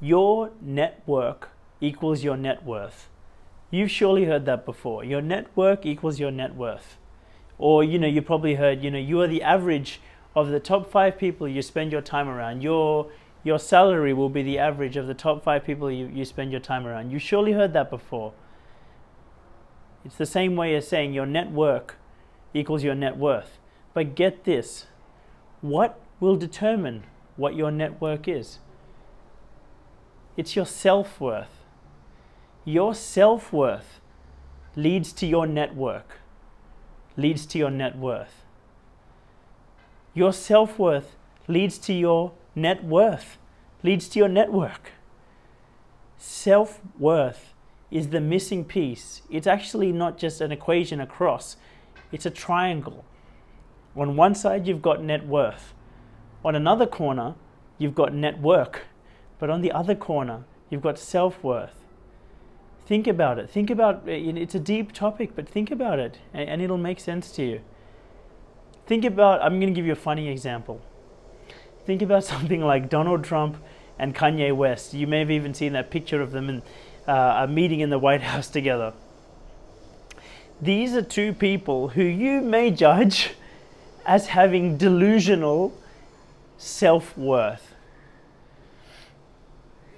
Your network equals your net worth. You've surely heard that before. Your network equals your net worth. Or, you probably heard, you are the average of the top 5 people you spend your time around. Your salary will be the average of the top 5 people you spend your time around. You surely heard that before. It's the same way as saying your network equals your net worth. But get this, what will determine what your network is? It's your self-worth. Your self-worth leads to your network, leads to your net worth. Your self-worth leads to your net worth, leads to your network. Self-worth is the missing piece. It's actually not just an equation across, it's a triangle. On one side you've got net worth, on another corner you've got network, but on the other corner you've got self-worth. Think about it. Think about it. It's a deep topic, but think about it and it'll make sense to you. I'm going to give you a funny example. Think about something like Donald Trump and Kanye West. You may have even seen that picture of them in a meeting in the White House together. These are two people who you may judge as having delusional self-worth.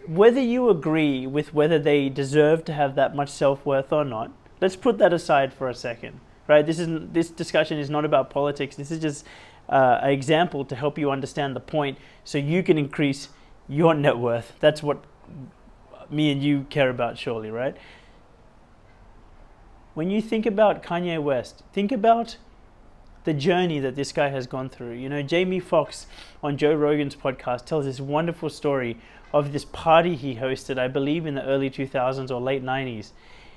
Whether you agree with whether they deserve to have that much self-worth or not, let's put that aside for a second, right? This discussion is not about politics. This is just an example to help you understand the point so you can increase your net worth. That's what me and you care about, surely, right? When you think about Kanye West, think about the journey that this guy has gone through. Jamie Foxx on Joe Rogan's podcast tells this wonderful story of this party he hosted, I believe in the early 2000s or late 90s.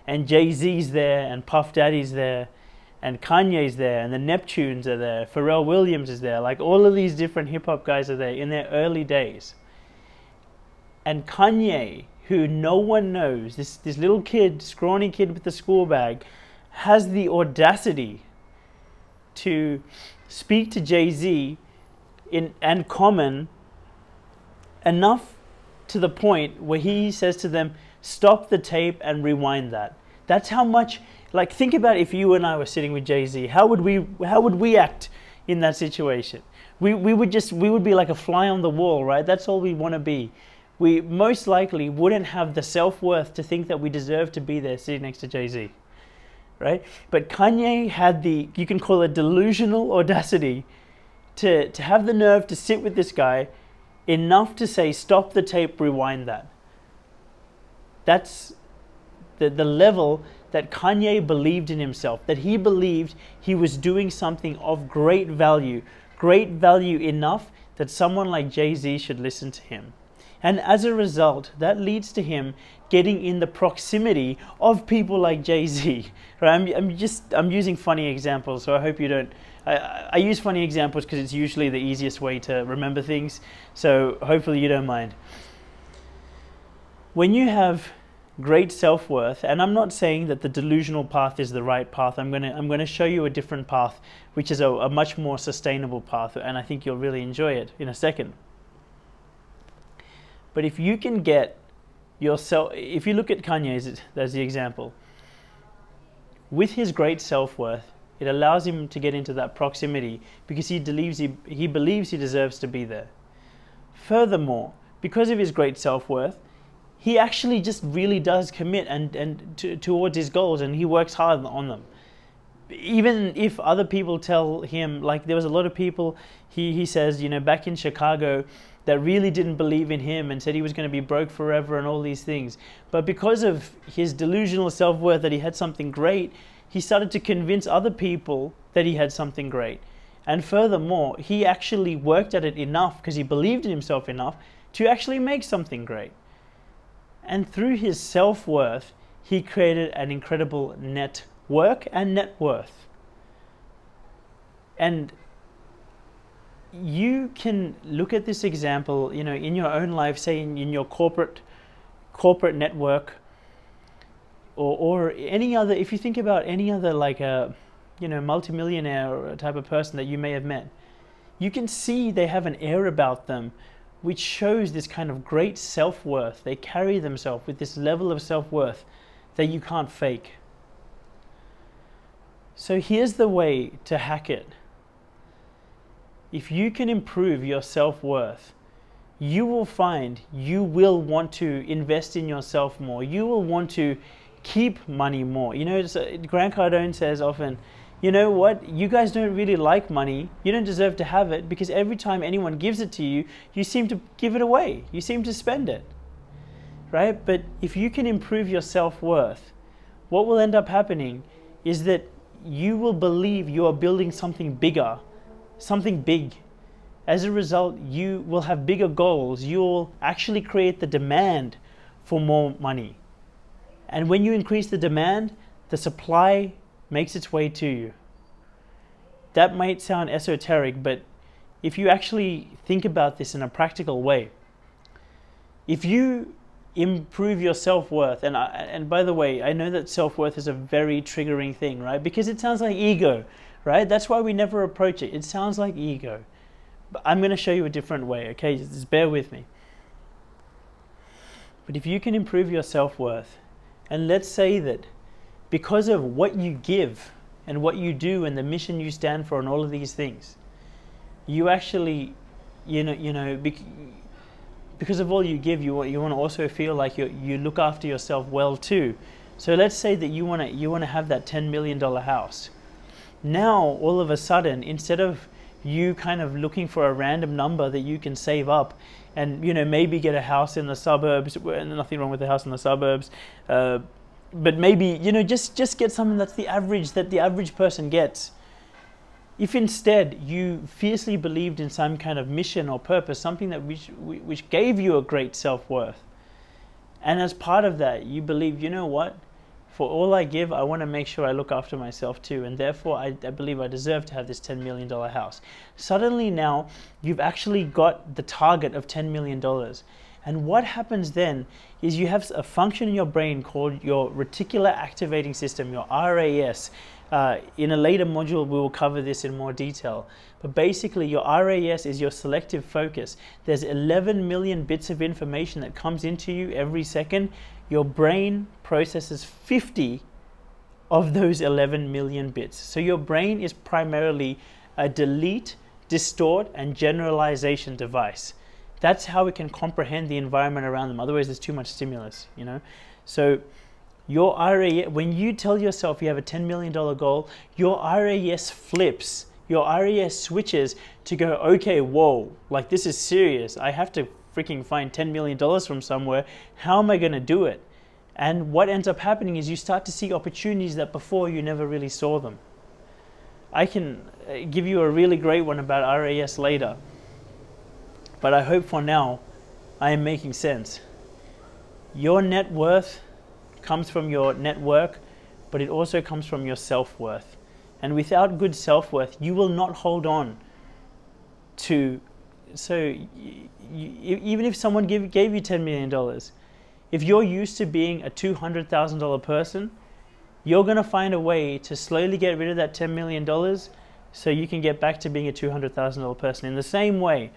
And Jay-Z's there, and Puff Daddy's there, and Kanye's there, and the Neptunes are there, Pharrell Williams is there, like all of these different hip-hop guys are there in their early days. And Kanye, who no one knows, this little kid, scrawny kid with the school bag, has the audacity to speak to Jay-Z and Common enough to the point where he says to them, stop the tape and rewind that. That's how much, think about if you and I were sitting with Jay-Z, how would we act in that situation? We would be like a fly on the wall, right? That's all we want to be. We most likely wouldn't have the self-worth to think that we deserve to be there sitting next to Jay-Z. Right? But Kanye had the, you can call it delusional audacity, to have the nerve to sit with this guy enough to say, stop the tape, rewind that. That's the level that Kanye believed in himself, that he believed he was doing something of great value enough that someone like Jay-Z should listen to him. And as a result, that leads to him getting in the proximity of people like Jay-Z. Right? I'm using funny examples, so I hope you don't. I use funny examples because it's usually the easiest way to remember things. So hopefully you don't mind. When you have great self-worth, and I'm not saying that the delusional path is the right path. I'm gonna show you a different path, which is a much more sustainable path, and I think you'll really enjoy it in a second. But if you can get yourself, if you look at Kanye as the example, with his great self-worth, it allows him to get into that proximity because he believes he deserves to be there. Furthermore, because of his great self-worth, he actually just really does commit and towards his goals, and he works hard on them. Even if other people tell him, there was a lot of people, he says, back in Chicago, that really didn't believe in him and said he was going to be broke forever and all these things. But because of his delusional self-worth that he had something great, he started to convince other people that he had something great. And furthermore, he actually worked at it enough because he believed in himself enough to actually make something great. And through his self-worth, he created an incredible network and net worth. And you can look at this example, in your own life, say in your corporate network, or any other. If you think about any other, multimillionaire type of person that you may have met, you can see they have an air about them which shows this kind of great self-worth. They carry themselves with this level of self-worth that you can't fake. So here's the way to hack it. If you can improve your self-worth, you will find you will want to invest in yourself more. You will want to keep money more. You know, Grant Cardone says often, you know what, you guys don't really like money. You don't deserve to have it because every time anyone gives it to you, you seem to give it away. You seem to spend it, right? But if you can improve your self-worth, what will end up happening is that you will believe you are building something bigger, something big. As a result, you will have bigger goals. You'll actually create the demand for more money. And when you increase the demand, the supply makes its way to you. That might sound esoteric, but if you actually think about this in a practical way, if you improve your self-worth, and by the way, I know that self-worth is a very triggering thing, right? Because it sounds like ego, right? That's why we never approach it. It sounds like ego. But I'm going to show you a different way, okay? Just bear with me. But if you can improve your self-worth, and let's say that because of what you give and what you do and the mission you stand for and all of these things, you actually, because of all you give, you want to also feel like you look after yourself well too. So let's say that you want to have that $10 million house. Now, all of a sudden, instead of you kind of looking for a random number that you can save up and, maybe get a house in the suburbs, nothing wrong with a house in the suburbs, but maybe, just get something that's the average, that the average person gets. If instead you fiercely believed in some kind of mission or purpose, something that which gave you a great self-worth, and as part of that, you believe, you know what, for all I give, I want to make sure I look after myself too, and therefore I believe I deserve to have this $10 million house. Suddenly now, you've actually got the target of $10 million. And what happens then is you have a function in your brain called your reticular activating system, your RAS. In a later module, we will cover this in more detail. But basically, your RAS is your selective focus. There's 11 million bits of information that comes into you every second. Your brain processes 50 of those 11 million bits. So your brain is primarily a delete, distort, and generalization device. That's how it can comprehend the environment around them. Otherwise, there's too much stimulus, So your RAS, when you tell yourself you have a $10 million goal, your RAS flips. Your RAS switches to go, okay, whoa, like this is serious. I have to freaking find $10 million from somewhere. How am I going to do it? And what ends up happening is you start to see opportunities that before you never really saw them. I can give you a really great one about RAS later, but I hope for now I am making sense. Your net worth comes from your network, but it also comes from your self-worth. And without good self-worth, you will not hold on to. So even if someone gave you $10 million, if you're used to being a $200,000 person, you're going to find a way to slowly get rid of that $10 million so you can get back to being a $200,000 person. In the same way,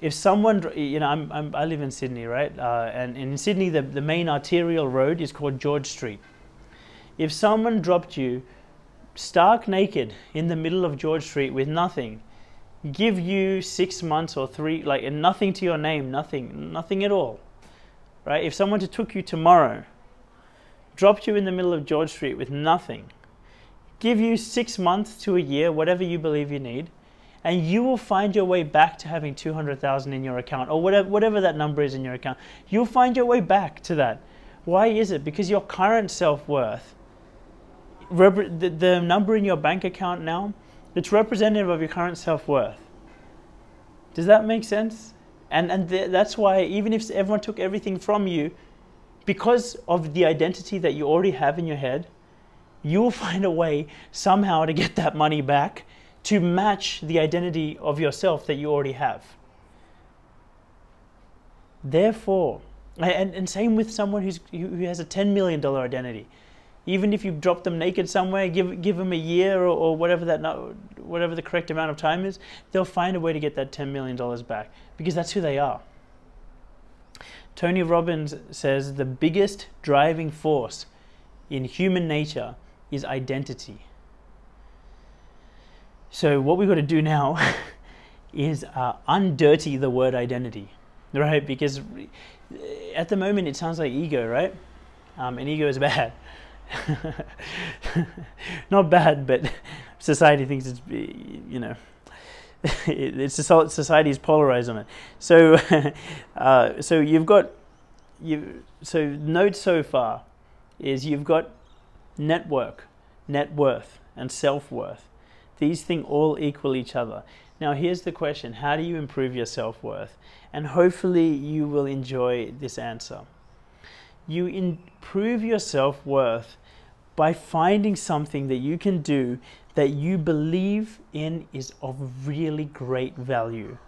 if someone, I live in Sydney, right? And in Sydney, the main arterial road is called George Street. If someone dropped you stark naked in the middle of George Street with nothing, give you 6 months or three, and nothing to your name, nothing at all, right? If someone took you tomorrow, dropped you in the middle of George Street with nothing, give you 6 months to a year, whatever you believe you need, and you will find your way back to having 200,000 in your account, or whatever that number is in your account. You'll find your way back to that. Why is it? Because your current self-worth, the number in your bank account now, it's representative of your current self-worth. Does that make sense? And that's why even if everyone took everything from you, because of the identity that you already have in your head, you'll find a way somehow to get that money back to match the identity of yourself that you already have. Therefore, and same with someone who has a $10 million identity. Even if you drop them naked somewhere, give them a year or whatever the correct amount of time is, they'll find a way to get that $10 million back because that's who they are. Tony Robbins says the biggest driving force in human nature is identity. So what we've got to do now is undirty the word identity, right? Because at the moment it sounds like ego, right? And ego is bad. Not bad, but society thinks it's, you know, society is polarized on it. So, note so far is you've got network, net worth, and self-worth. These things all equal each other. Now here's the question, how do you improve your self-worth? And hopefully you will enjoy this answer. You improve your self-worth by finding something that you can do that you believe in is of really great value,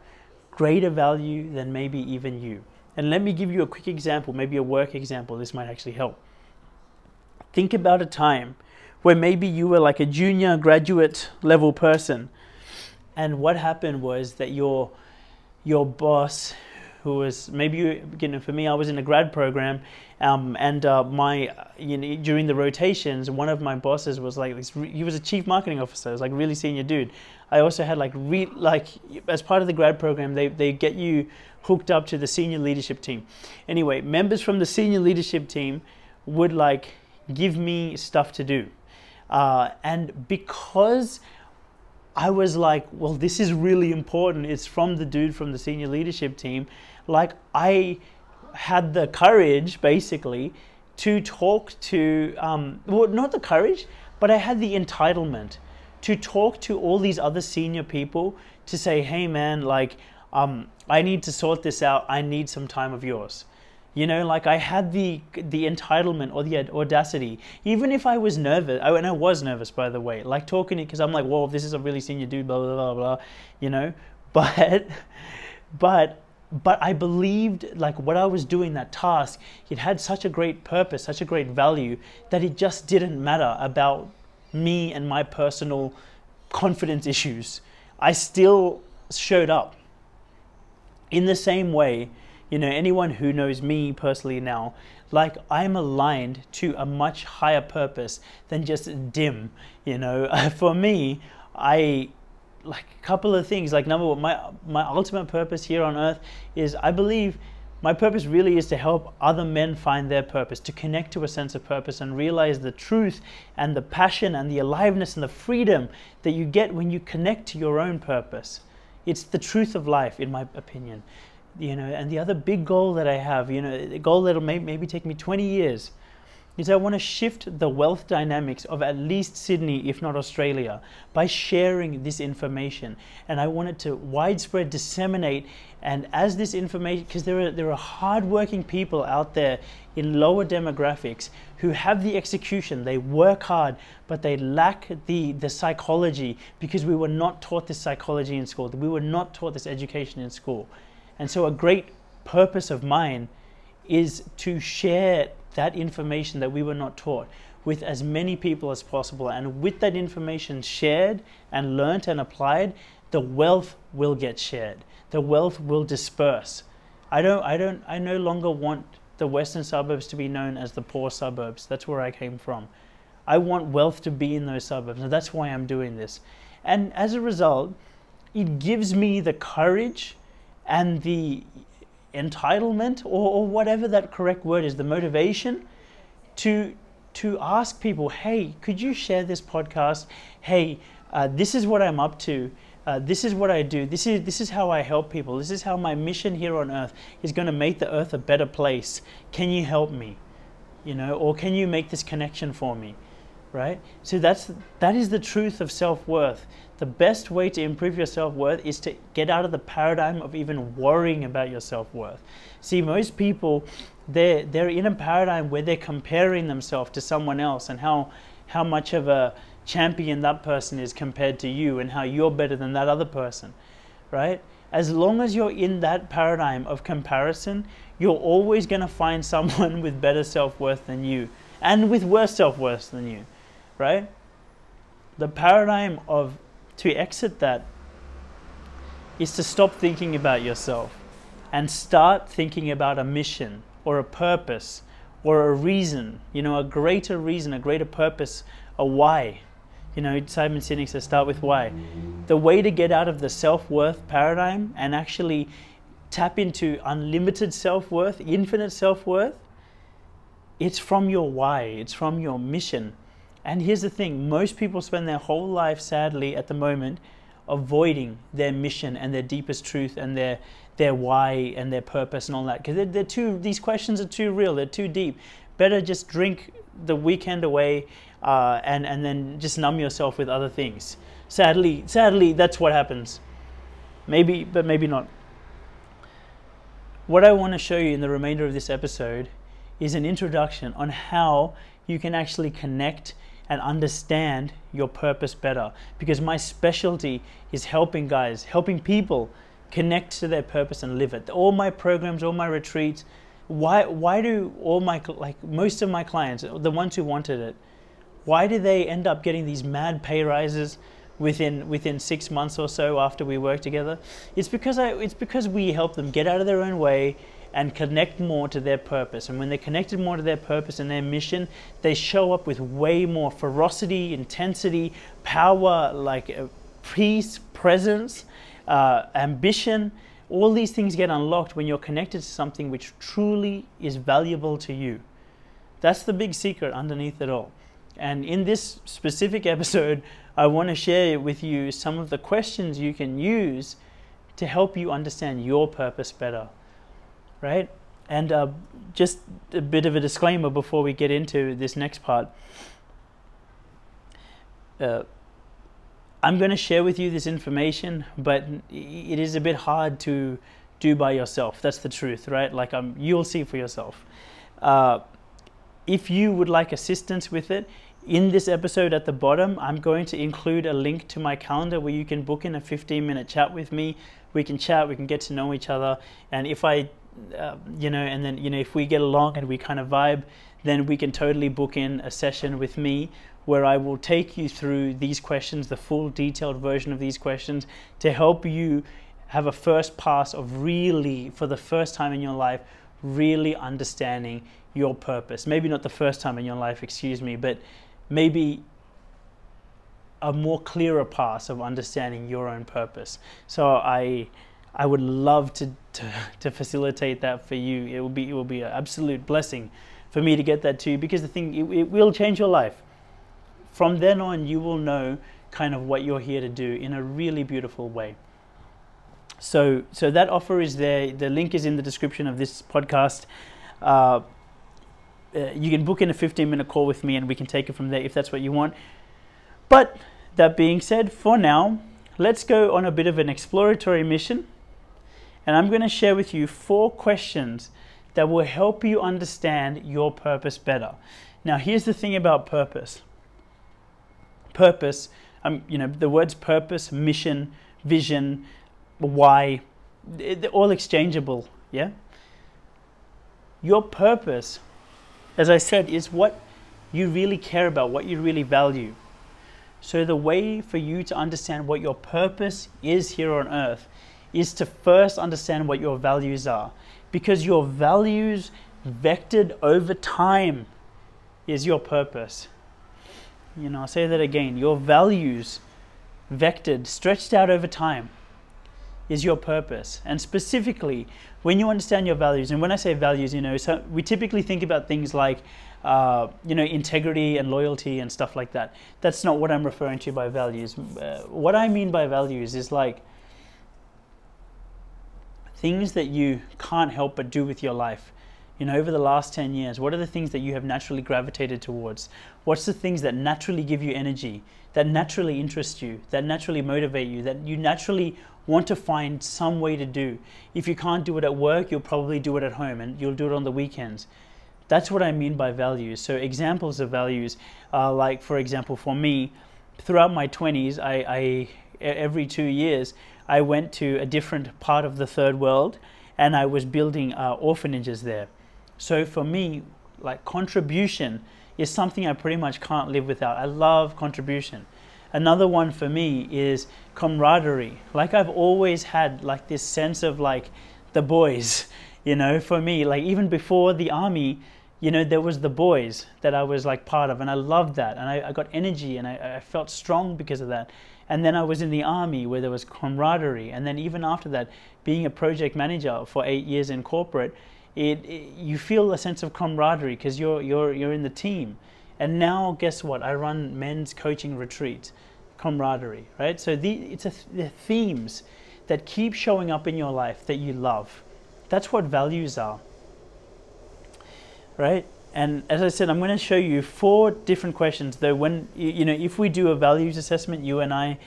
greater value than maybe even you. And let me give you a quick example, maybe a work example, this might actually help. Think about a time where maybe you were like a junior graduate level person, and what happened was that your boss, who was maybe for me, I was in a grad program, during the rotations, one of my bosses was like he was a chief marketing officer, it was like really senior dude. I also had as part of the grad program, they get you hooked up to the senior leadership team. Anyway, members from the senior leadership team would give me stuff to do, and because I was like, well, this is really important, it's from the dude from the senior leadership team, I had the courage basically to talk to, not the courage, but I had the entitlement to talk to all these other senior people to say, hey man, I need to sort this out, I need some time of yours. You know, I had the entitlement or the audacity, even if I was nervous, and I was nervous, by the way, talking it, because I'm like, whoa, this is a really senior dude, blah, blah, blah, blah, you know, but I believed what I was doing, that task, it had such a great purpose, such a great value, that it just didn't matter about me and my personal confidence issues. I still showed up. In the same way, you know, anyone who knows me personally now, I'm aligned to a much higher purpose than just Dim, you know. For me, a couple of things, number one, my ultimate purpose here on earth is, I believe my purpose really is to help other men find their purpose, to connect to a sense of purpose and realize the truth and the passion and the aliveness and the freedom that you get when you connect to your own purpose. It's the truth of life, in my opinion. You know, and the other big goal that I have, you know, a goal that'll maybe take me 20 years, is I want to shift the wealth dynamics of at least Sydney, if not Australia, by sharing this information. And I want it to widespread disseminate. And as this information, because there are hardworking people out there in lower demographics who have the execution, they work hard, but they lack the psychology, because we were not taught this psychology in school. We were not taught this education in school. And so a great purpose of mine is to share that information that we were not taught with as many people as possible. And with that information shared and learnt and applied, the wealth will get shared. The wealth will disperse. I no longer want the Western suburbs to be known as the poor suburbs. That's where I came from. I want wealth to be in those suburbs. And that's why I'm doing this. And as a result, it gives me the courage and the entitlement, or whatever that correct word is, the motivation to ask people, hey, could you share this podcast? Hey, this is what I'm up to. This is what I do. This is how I help people. This is how my mission here on earth is going to make the earth a better place. Can you help me? You know, or can you make this connection for me? Right? So that is the truth of self-worth. The best way to improve your self-worth is to get out of the paradigm of even worrying about your self-worth. See, most people, they're in a paradigm where they're comparing themselves to someone else and how much of a champion that person is compared to you, and how you're better than that other person, right? As long as you're in that paradigm of comparison, you're always going to find someone with better self-worth than you, and with worse self-worth than you, right? The paradigm of to exit that is to stop thinking about yourself and start thinking about a mission or a purpose or a reason, you know, a greater reason, a greater purpose, a why. You know, Simon Sinek says, start with why. The way to get out of the self-worth paradigm and actually tap into unlimited self-worth, infinite self-worth, it's from your why, it's from your mission. And here's the thing, most people spend their whole life, sadly, at the moment, avoiding their mission and their deepest truth and their why and their purpose and all that, because these questions are too real, they're too deep. Better just drink the weekend away and then just numb yourself with other things. Sadly, that's what happens. Maybe, but maybe not. What I want to show you in the remainder of this episode is an introduction on how you can actually connect and understand your purpose better, because my specialty is helping people connect to their purpose and live it. All my programs, all my retreats, why do all my, like most of my clients, the ones who wanted it, why do they end up getting these mad pay rises within 6 months or so after we work together? It's because we help them get out of their own way and connect more to their purpose. And when they're connected more to their purpose and their mission, they show up with way more ferocity, intensity, power, like peace, presence, ambition. All these things get unlocked when you're connected to something which truly is valuable to you. That's the big secret underneath it all. And in this specific episode, I want to share with you some of the questions you can use to help you understand your purpose better. Right? And just a bit of a disclaimer before we get into this next part. I'm going to share with you this information, but it is a bit hard to do by yourself. That's the truth, right? Like you'll see for yourself. If you would like assistance with it, in this episode at the bottom, I'm going to include a link to my calendar where you can book in a 15-minute chat with me. We can chat, we can get to know each other. And if I if we get along and we kind of vibe, then we can totally book in a session with me where I will take you through these questions, the full detailed version of these questions, to help you have a first pass of really, for the first time in your life, really understanding your purpose. Maybe not the first time in your life, but maybe a more clearer pass of understanding your own purpose. So I would love to facilitate that for you. It will be an absolute blessing for me to get that to you, because it will change your life. From then on, you will know kind of what you're here to do in a really beautiful way. So that offer is there. The link is in the description of this podcast. You can book in a 15-minute call with me and we can take it from there if that's what you want. But that being said, for now, let's go on a bit of an exploratory mission. And I'm going to share with you 4 questions that will help you understand your purpose better. Now, here's the thing about purpose. Purpose, the words purpose, mission, vision, why, they're all exchangeable, yeah? Your purpose, as I said, is what you really care about, what you really value. So the way for you to understand what your purpose is here on earth is to first understand what your values are, because your values vectored over time is your purpose. I'll say that again. Your values vectored, stretched out over time is your purpose. And specifically, when you understand your values, and when I say values, so we typically think about things like, integrity and loyalty and stuff like that. That's not what I'm referring to by values. What I mean by values is like, things that you can't help but do with your life. Over the last 10 years, what are the things that you have naturally gravitated towards? What's the things that naturally give you energy, that naturally interest you, that naturally motivate you, that you naturally want to find some way to do? If you can't do it at work, you'll probably do it at home, and you'll do it on the weekends. That's what I mean by values. So examples of values are like, for example, for me, throughout my 20s, I every 2 years, I went to a different part of the third world and I was building orphanages there. So for me, like, contribution is something I pretty much can't live without. I love contribution. Another one for me is camaraderie. Like, I've always had like this sense of like the boys, you know, for me. Like, even before the army, you know, there was the boys that I was like part of, and I loved that, and I got energy, and I felt strong because of that. And then I was in the army where there was camaraderie, and then even after that, being a project manager for 8 years in corporate, you feel a sense of camaraderie because you're in the team. And now, guess what? I run men's coaching retreats, camaraderie, right? So the themes that keep showing up in your life that you love. That's what values are, right? And as I said, I'm going to show you 4 different questions, though, when, you know, if we do a values assessment, you and I,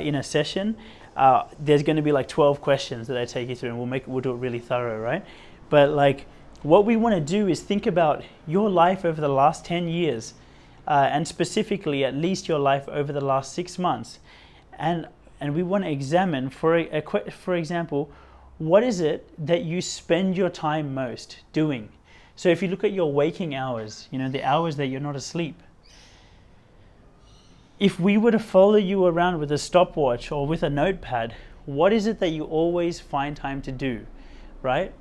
in a session, there's going to be like 12 questions that I take you through, and we'll do it really thorough, right? But like, what we want to do is think about your life over the last 10 years, and specifically at least your life over the last 6 months. And we want to examine, for example, what is it that you spend your time most doing? So if you look at your waking hours, you know, the hours that you're not asleep. If we were to follow you around with a stopwatch or with a notepad, what is it that you always find time to do, right?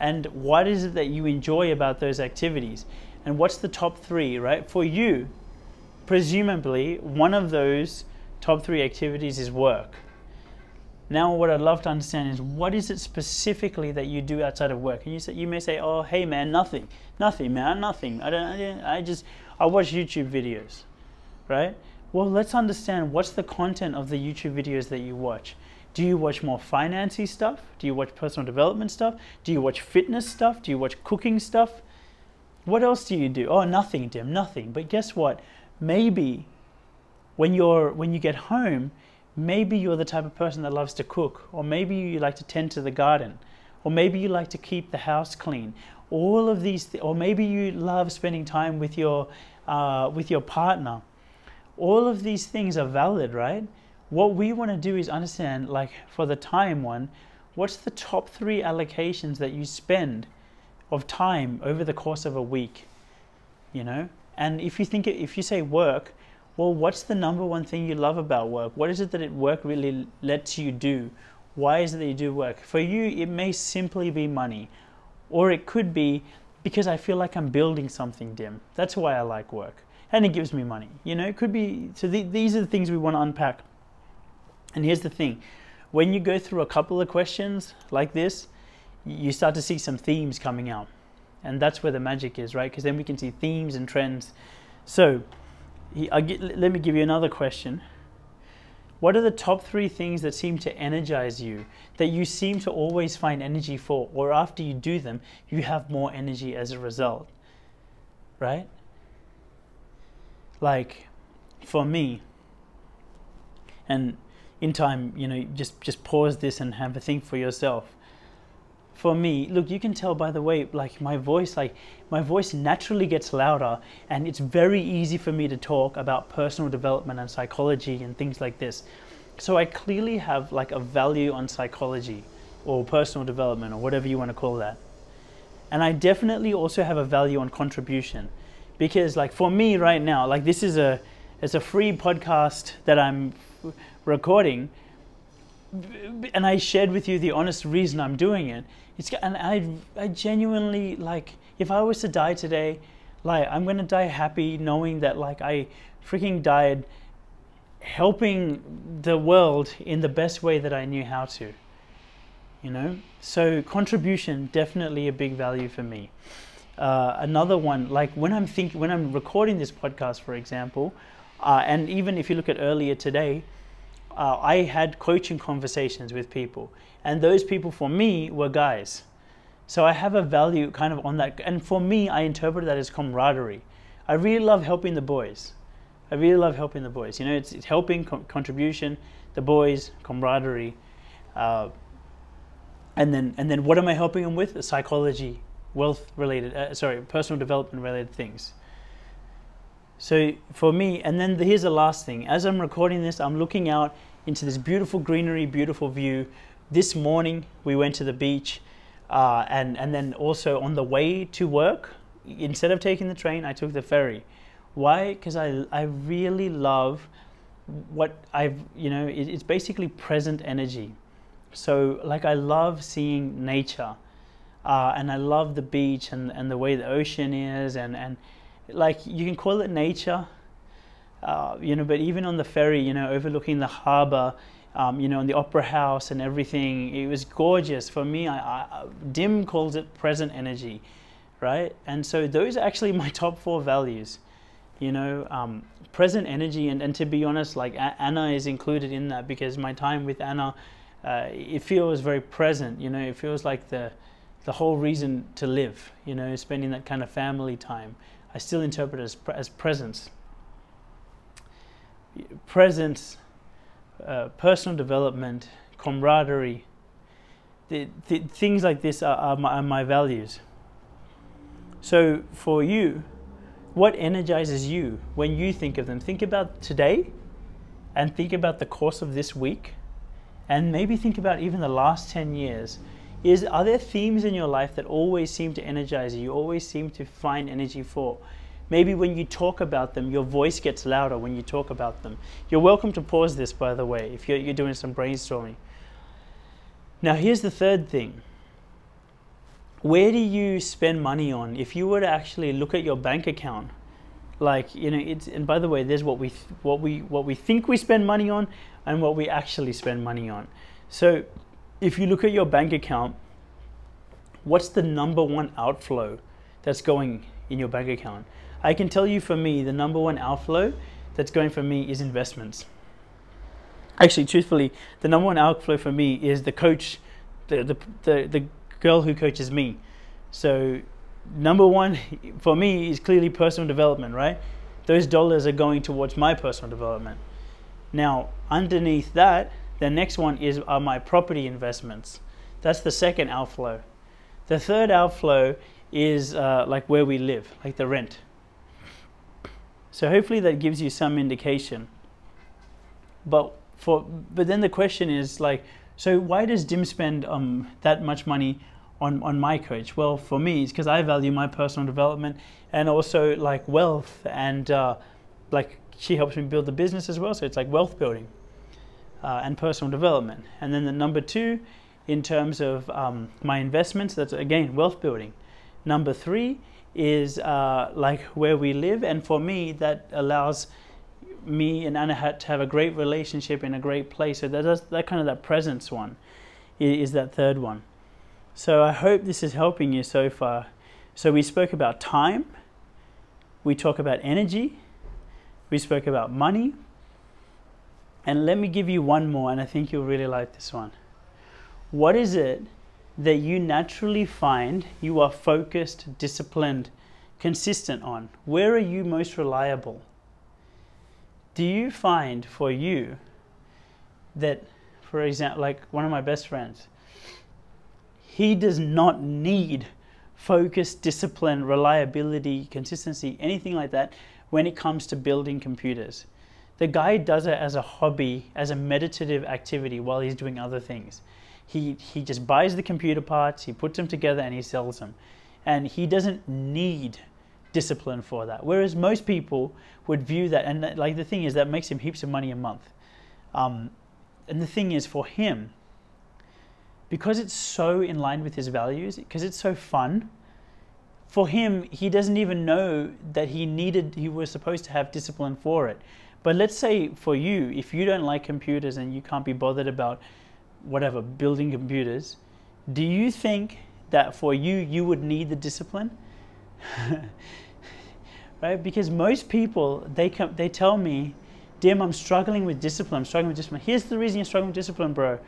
And what is it that you enjoy about those activities? And what's the top 3, right? For you, presumably, one of those top 3 activities is work. Now, what I'd love to understand is, what is it specifically that you do outside of work? And you may say, oh, hey man, nothing. I watch YouTube videos, right? Well, let's understand, what's the content of the YouTube videos that you watch? Do you watch more financy stuff? Do you watch personal development stuff? Do you watch fitness stuff? Do you watch cooking stuff? What else do you do? Oh, nothing, Dim, nothing. But guess what? Maybe when you get home, maybe you're the type of person that loves to cook, or maybe you like to tend to the garden, or maybe you like to keep the house clean. All of these, or maybe you love spending time with your partner. All of these things are valid, right? What we want to do is understand, like for the time one, what's the top 3 allocations that you spend of time over the course of a week, you know? And if you say work, well, what's the number one thing you love about work? What is it that work really lets you do? Why is it that you do work? For you, it may simply be money, or it could be because I feel like I'm building something, Dim. That's why I like work, and it gives me money. You know, it could be. So these are the things we want to unpack. And here's the thing: when you go through a couple of questions like this, you start to see some themes coming out, and that's where the magic is, right? Because then we can see themes and trends. So, let me give you another question. What are the top 3 things that seem to energize you, that you seem to always find energy for, or after you do them, you have more energy as a result, right? Like, for me, and in time, you know, just pause this and have a think for yourself. For me, look, you can tell by the way, like my voice naturally gets louder, and it's very easy for me to talk about personal development and psychology and things like this. So I clearly have like a value on psychology or personal development or whatever you want to call that. And I definitely also have a value on contribution, because like for me right now, like this is it's a free podcast that I'm recording, and I shared with you the honest reason I'm doing it. And I genuinely, like, if I was to die today, like, I'm going to die happy knowing that, like, I freaking died helping the world in the best way that I knew how to, you know? So contribution, definitely a big value for me. Another one, like when I'm recording this podcast, for example, and even if you look at earlier today, I had coaching conversations with people, and those people for me were guys. So I have a value kind of on that, and for me, I interpret that as camaraderie. I really love helping the boys. You know, it's helping, contribution, the boys, camaraderie, and then what am I helping them with? Psychology, wealth-related, personal development-related things. So for me, and then here's the last thing. As I'm recording this, I'm looking out into this beautiful greenery, beautiful view. This morning, we went to the beach, and then also on the way to work, instead of taking the train, I took the ferry. Why? Because I really love what it's basically present energy. So like I love seeing nature, and I love the beach and the way the ocean is, and like you can call it nature, but even on the ferry, overlooking the harbor, and the opera house and everything, it was gorgeous. For me, Dim calls it present energy, right? And so those are actually my top four values, present energy. And to be honest, like Anna is included in that, because my time with Anna, it feels very present, it feels like the whole reason to live, spending that kind of family time. I still interpret it as presence. Presence, personal development, camaraderie, the things like this are my values. So for you, what energizes you when you think of them? Think about today, and think about the course of this week, and maybe think about even the last 10 years. Are there themes in your life that always seem to energize you, always seem to find energy for? Maybe when you talk about them, your voice gets louder when you talk about them. You're welcome to pause this, by the way, if you're doing some brainstorming. Now, here's the third thing. Where do you spend money on? If you were to actually look at your bank account, and by the way, there's what we think we spend money on and what we actually spend money on. So if you look at your bank account, what's the number one outflow that's going in your bank account? I can tell you, for me, the number one outflow that's going for me is investments. Actually, truthfully, the number one outflow for me is the coach, the girl who coaches me. So number one for me is clearly personal development, right? Those dollars are going towards my personal development. Now, underneath that, the next one are my property investments. That's the second outflow. The third outflow is where we live, like the rent. So hopefully that gives you some indication. But then the question is so why does Dim spend that much money on my coach? Well, for me, it's because I value my personal development and also wealth, and she helps me build the business as well. So it's wealth building and personal development. And then the number two, in terms of my investments, that's again wealth building. Number three is where we live, and for me that allows me and Anna to have a great relationship in a great place. So that kind of that presence one is that third one. So I hope this is helping you so far. So we spoke about time, we talked about energy, we spoke about money, and let me give you one more, and I think you'll really like this one. What is it that you naturally find you are focused, disciplined, consistent on? Where are you most reliable? Do you find for you that, for example, one of my best friends, he does not need focus, discipline, reliability, consistency, anything like that when it comes to building computers. The guy does it as a hobby, as a meditative activity while he's doing other things. He just buys the computer parts, he puts them together, and he sells them. And he doesn't need discipline for that. Whereas most people would view that, and the thing is, that makes him heaps of money a month. And the thing is, for him, because it's so in line with his values, because it's so fun, for him, he doesn't even know that he was supposed to have discipline for it. But let's say for you, if you don't like computers and you can't be bothered about building computers, do you think that for you would need the discipline? Right? Because most people, they tell me, Dim, I'm struggling with discipline, I'm struggling with discipline. Here's the reason you're struggling with discipline, bro.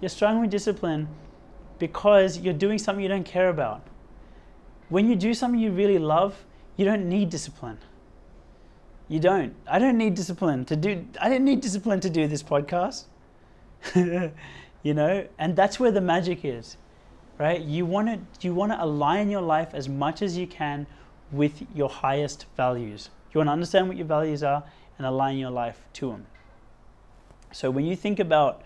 You're struggling with discipline because you're doing something you don't care about. When you do something you really love, you don't need discipline. You don't. I don't need discipline to do. I didn't need discipline to do this podcast. And that's where the magic is, right? You want to align your life as much as you can with your highest values. You want to understand what your values are and align your life to them. So when you think about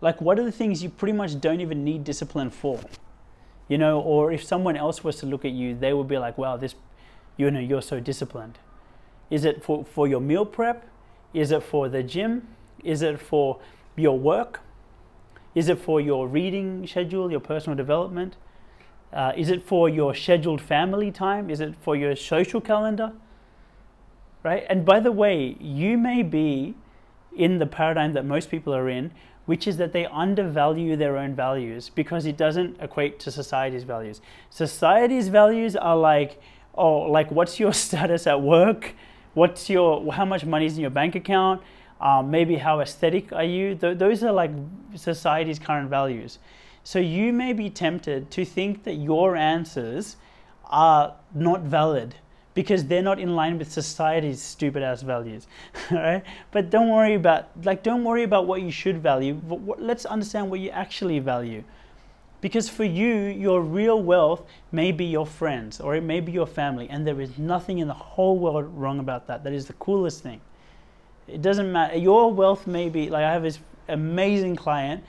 what are the things you pretty much don't even need discipline for, or if someone else was to look at you, they would be like, wow, this, you're so disciplined. Is it for your meal prep? Is it for the gym? Is it for your work? Is it for your reading schedule, your personal development? Is it for your scheduled family time? Is it for your social calendar? Right? And by the way, you may be in the paradigm that most people are in, which is that they undervalue their own values because it doesn't equate to society's values. Society's values are like, oh, like what's your status at work? What's your, how much money is in your bank account? Maybe how aesthetic are you? Those are like society's current values. So you may be tempted to think that your answers are not valid because they're not in line with society's stupid ass values, right? But don't worry about what you should value. Let's understand what you actually value. Because for you, your real wealth may be your friends or it may be your family, and there is nothing in the whole world wrong about that. That is the coolest thing. It doesn't matter. Your wealth may be, like I have this amazing client,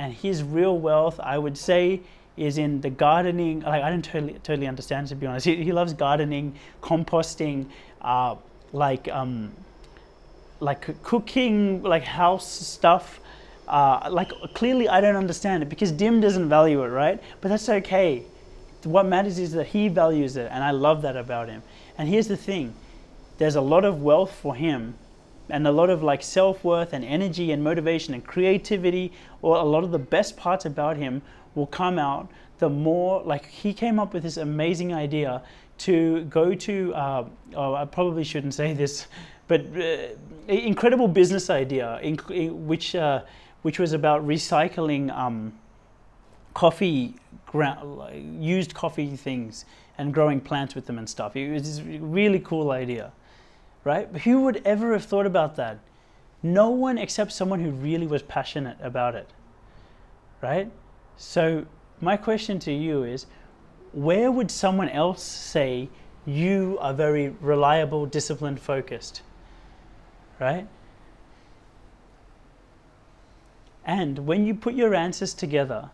and his real wealth, I would say, is in the gardening. Like I don't totally understand, to be honest. He loves gardening, composting, like cooking, like house stuff. Like clearly I don't understand it because Dim doesn't value it, right? But that's okay. What matters is that he values it, and I love that about him. And here's the thing. There's a lot of wealth for him and a lot of like self-worth and energy and motivation and creativity, or a lot of the best parts about him will come out the more, like he came up with this amazing idea to go to, I probably shouldn't say this, but incredible business idea which was about recycling used coffee things and growing plants with them and stuff. It was a really cool idea. Right? But who would ever have thought about that? No one except someone who really was passionate about it, right? So my question to you is, where would someone else say you are very reliable, disciplined, focused, right? And when you put your answers together,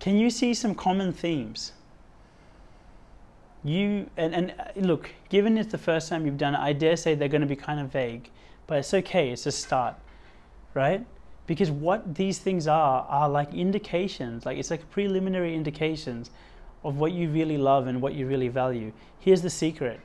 can you see some common themes? And look, given it's the first time you've done it, I dare say they're going to be kind of vague, but it's okay, it's a start, right? Because what these things are like indications, like it's like preliminary indications of what you really love and what you really value. Here's the secret.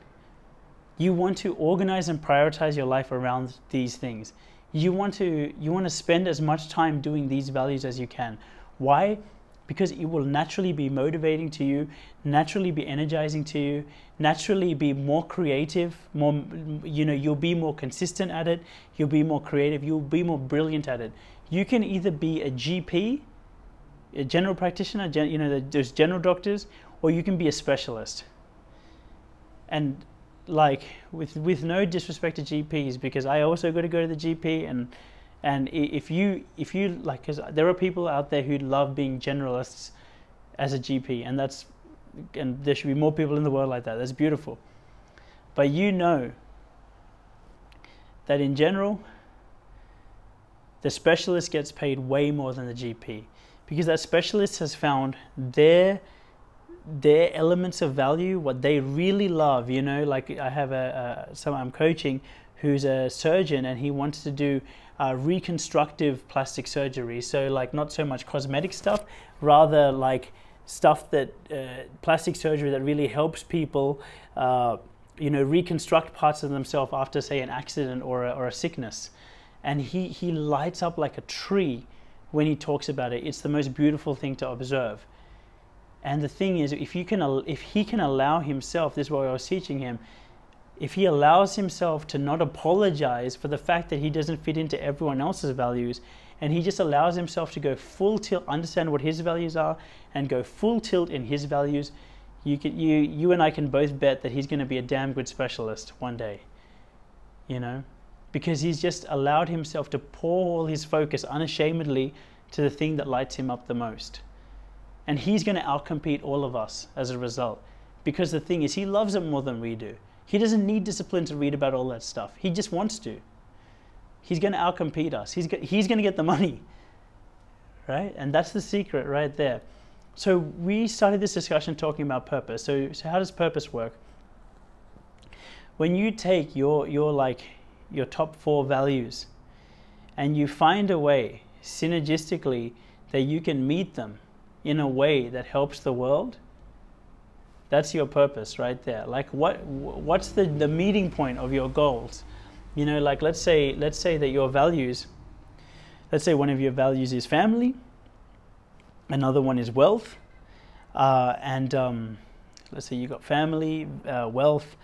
You want to organize and prioritize your life around these things. You want to spend as much time doing these values as you can. Why? Because it will naturally be motivating to you, naturally be energizing to you, naturally be more creative, more, you know, you'll be more consistent at it, you'll be more creative, you'll be more brilliant at it. You can either be a GP, a general practitioner, you know, there's general doctors, or you can be a specialist. And like, with no disrespect to GPs, because I also got to go to the GP, and if you like, because there are people out there who love being generalists as a GP, and there should be more people in the world like that. That's beautiful. But you know that in general, the specialist gets paid way more than the GP, because that specialist has found their elements of value, what they really love. You know, like I have someone I'm coaching who's a surgeon, and he wants to do reconstructive plastic surgery. So like not so much cosmetic stuff, rather like stuff that plastic surgery that really helps people, you know, reconstruct parts of themselves after, say, an accident or a sickness. And he lights up like a tree when he talks about it. It's the most beautiful thing to observe. And the thing is, if he can allow himself, this is what I was teaching him, if he allows himself to not apologize for the fact that he doesn't fit into everyone else's values, and he just allows himself to go full tilt, understand what his values are, and go full tilt in his values, you and I can both bet that he's going to be a damn good specialist one day, you know, because he's just allowed himself to pour all his focus unashamedly to the thing that lights him up the most. And he's going to outcompete all of us as a result, because the thing is, he loves it more than we do. He doesn't need discipline to read about all that stuff. He just wants to. He's going to outcompete us. He's going to get the money, right? And that's the secret right there. So we started this discussion talking about purpose. So how does purpose work? When you take your top 4 values and you find a way synergistically that you can meet them in a way that helps the world, that's your purpose right there. Like what's the meeting point of your goals? You know, like let's say that your values, let's say one of your values is family, another one is wealth, and let's say you got family, wealth,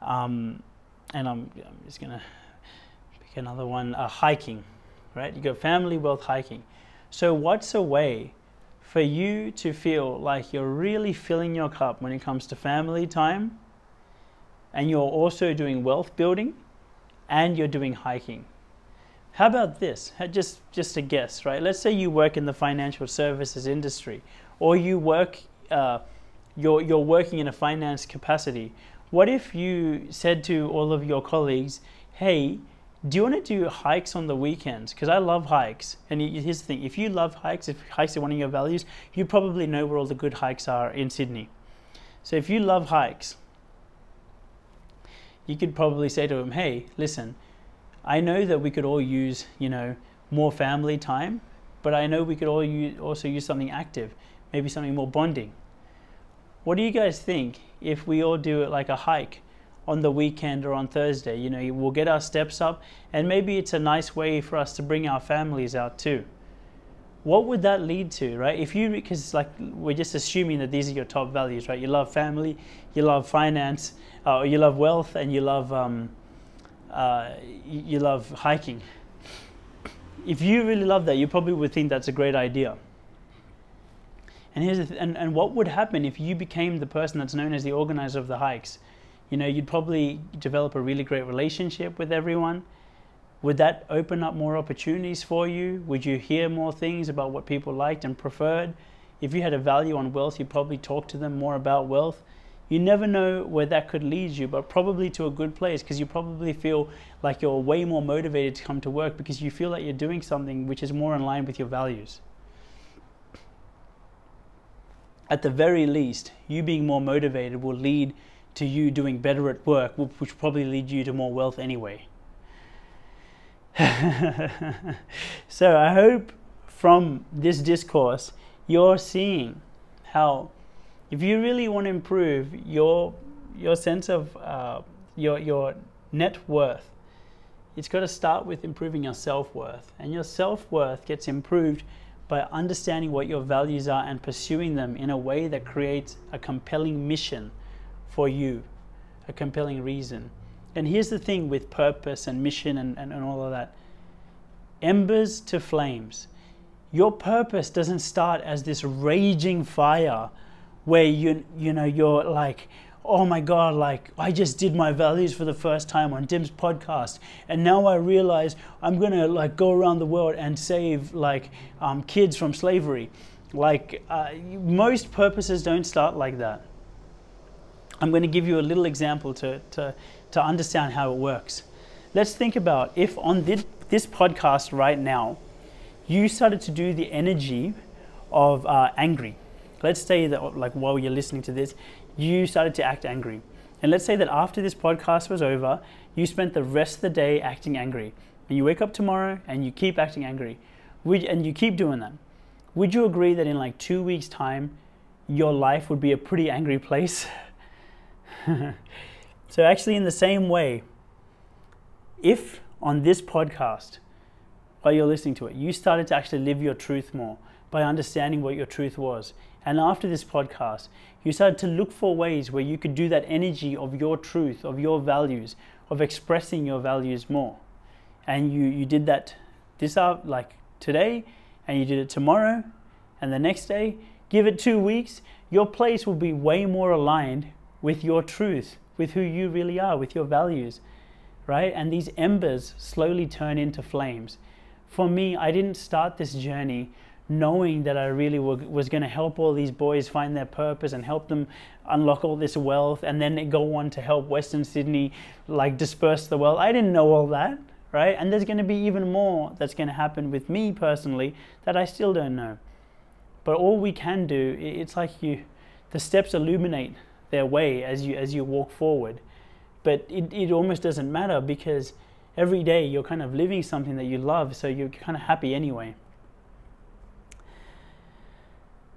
and I'm just gonna pick another one, hiking, right? You got family, wealth, hiking. So what's a way for you to feel like you're really filling your cup when it comes to family time, and you're also doing wealth building, and you're doing hiking? How about this? Just a guess, right? Let's say you work in the financial services industry, or you work, you're working in a finance capacity. What if you said to all of your colleagues, hey, do you want to do hikes on the weekends? Because I love hikes. And here's the thing, if you love hikes, if hikes are one of your values, you probably know where all the good hikes are in Sydney. So if you love hikes, you could probably say to them, hey, listen, I know that we could all use, you know, more family time, but I know we could all also use something active, maybe something more bonding. What do you guys think if we all do it like a hike on the weekend or on Thursday? You know, we'll get our steps up, and maybe it's a nice way for us to bring our families out too. What would that lead to, right? Because like we're just assuming that these are your top values, right? You love family, you love finance, you love wealth, and you love hiking. If you really love that, you probably would think that's a great idea. And and what would happen if you became the person that's known as the organizer of the hikes? You know, you'd probably develop a really great relationship with everyone. Would that open up more opportunities for you? Would you hear more things about what people liked and preferred? If you had a value on wealth, you'd probably talk to them more about wealth. You never know where that could lead you, but probably to a good place, because you probably feel like you're way more motivated to come to work because you feel like you're doing something which is more in line with your values. At the very least, you being more motivated will lead to you doing better at work, which will probably lead you to more wealth anyway. So I hope from this discourse, you're seeing how, if you really want to improve your sense of your net worth, it's got to start with improving your self-worth. And your self-worth gets improved by understanding what your values are and pursuing them in a way that creates a compelling mission for you, a compelling reason. And here's the thing with purpose and mission and all of that. Embers to flames. Your purpose doesn't start as this raging fire where you're like, oh my God, like I just did my values for the first time on Dim's podcast, and now I realize I'm gonna like go around the world and save like kids from slavery. Like most purposes don't start like that. I'm gonna give you a little example to understand how it works. Let's think about if on this podcast right now, you started to do the energy of angry. Let's say that like while you're listening to this, you started to act angry. And let's say that after this podcast was over, you spent the rest of the day acting angry. And you wake up tomorrow and you keep acting angry. And you keep doing that. Would you agree that in like 2 weeks' time, your life would be a pretty angry place? So actually in the same way, if on this podcast, while you're listening to it, you started to actually live your truth more by understanding what your truth was. And after this podcast, you started to look for ways where you could do that energy of your truth, of your values, of expressing your values more. And you did that this hour, like today, and you did it tomorrow, and the next day. Give it 2 weeks, your place will be way more aligned with your truth, with who you really are, with your values, right? And these embers slowly turn into flames. For me, I didn't start this journey knowing that I really was going to help all these boys find their purpose and help them unlock all this wealth and then go on to help Western Sydney like disperse the wealth. I didn't know all that, right? And there's going to be even more that's going to happen with me personally that I still don't know. But all we can do, it's like the steps illuminate their way as you walk forward. But it almost doesn't matter because every day you're kind of living something that you love, so you're kind of happy anyway.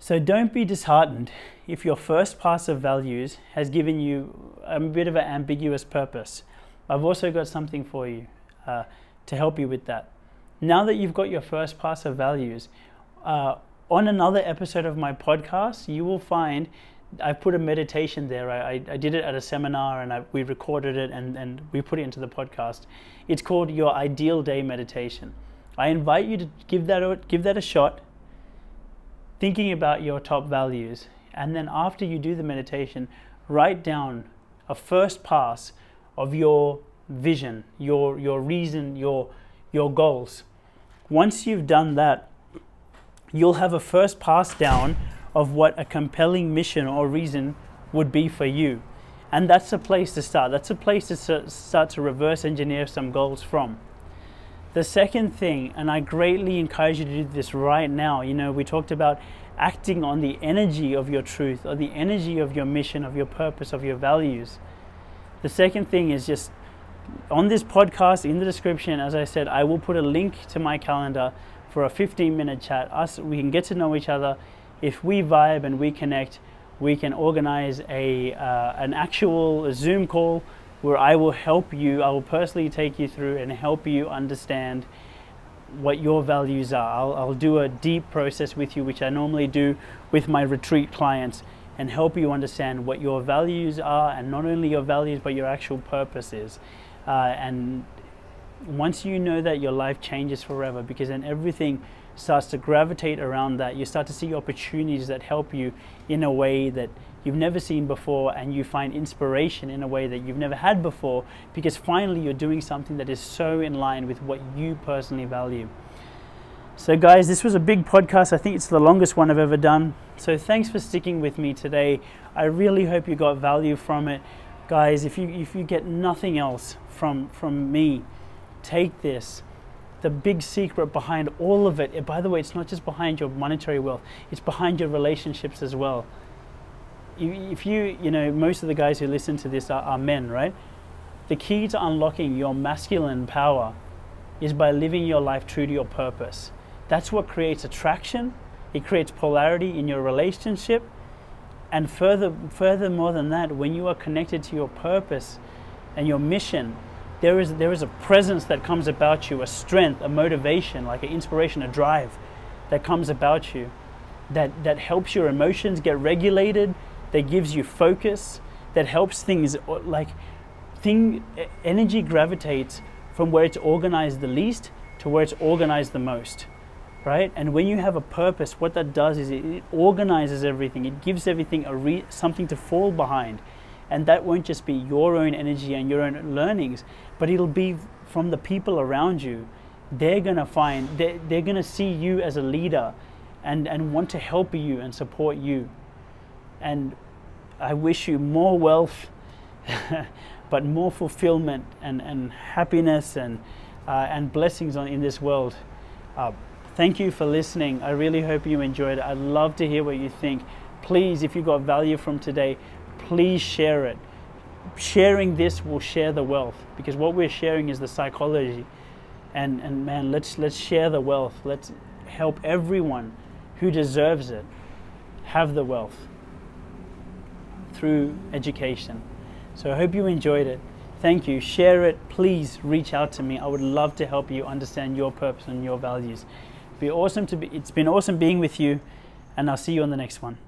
So don't be disheartened if your first pass of values has given you a bit of an ambiguous purpose. I've also got something for you to help you with that. Now that you've got your first pass of values, on another episode of my podcast, you will find I put a meditation there. I did it at a seminar and we recorded it and we put it into the podcast. It's called Your Ideal Day Meditation. I invite you to give that a shot, thinking about your top values, and then after you do the meditation, write down a first pass of your vision, your reason, your goals. Once you've done that, you'll have a first pass down of what a compelling mission or reason would be for you. And that's a place to start. That's a place to start to reverse engineer some goals from. The second thing, and I greatly encourage you to do this right now, we talked about acting on the energy of your truth, or the energy of your mission, of your purpose, of your values. The second thing is, just on this podcast, in the description, as I said, I will put a link to my calendar for a 15-minute chat. We can get to know each other. If we vibe and we connect, we can organize an actual Zoom call where I will help you, I will personally take you through and help you understand what your values are. I'll do a deep process with you, which I normally do with my retreat clients, and help you understand what your values are, and not only your values, but your actual purpose is. And once you know that, your life changes forever, because then everything starts to gravitate around that. You start to see opportunities that help you in a way that you've never seen before, and you find inspiration in a way that you've never had before, because finally you're doing something that is so in line with what you personally value. So guys, this was a big podcast. I think it's the longest one I've ever done. So thanks for sticking with me today. I really hope you got value from it. Guys, if you get nothing else from me, take this. The big secret behind all of it, and by the way, it's not just behind your monetary wealth, it's behind your relationships as well. If you most of the guys who listen to this are men, right? The key to unlocking your masculine power is by living your life true to your purpose. That's what creates attraction. It creates polarity in your relationship. And furthermore than that, when you are connected to your purpose and your mission, there is a presence that comes about you, a strength, a motivation, like an inspiration, a drive that comes about you that helps your emotions get regulated, that gives you focus, that helps things, energy gravitates from where it's organized the least to where it's organized the most, right? And when you have a purpose, what that does is it organizes everything. It gives everything something to fall behind. And that won't just be your own energy and your own learnings, but it'll be from the people around you. They're gonna they're gonna see you as a leader and want to help you and support you. And I wish you more wealth, but more fulfillment and happiness and blessings in this world. Thank you for listening. I really hope you enjoyed it. I'd love to hear what you think. Please, if you got value from today, please share it. Sharing this will share the wealth, because what we're sharing is the psychology. And man, let's share the wealth. Let's help everyone who deserves it have the wealth through education. So I hope you enjoyed it. Thank you. Share it. Please reach out to me. I would love to help you understand your purpose and your values. It's been awesome being with you, and I'll see you on the next one.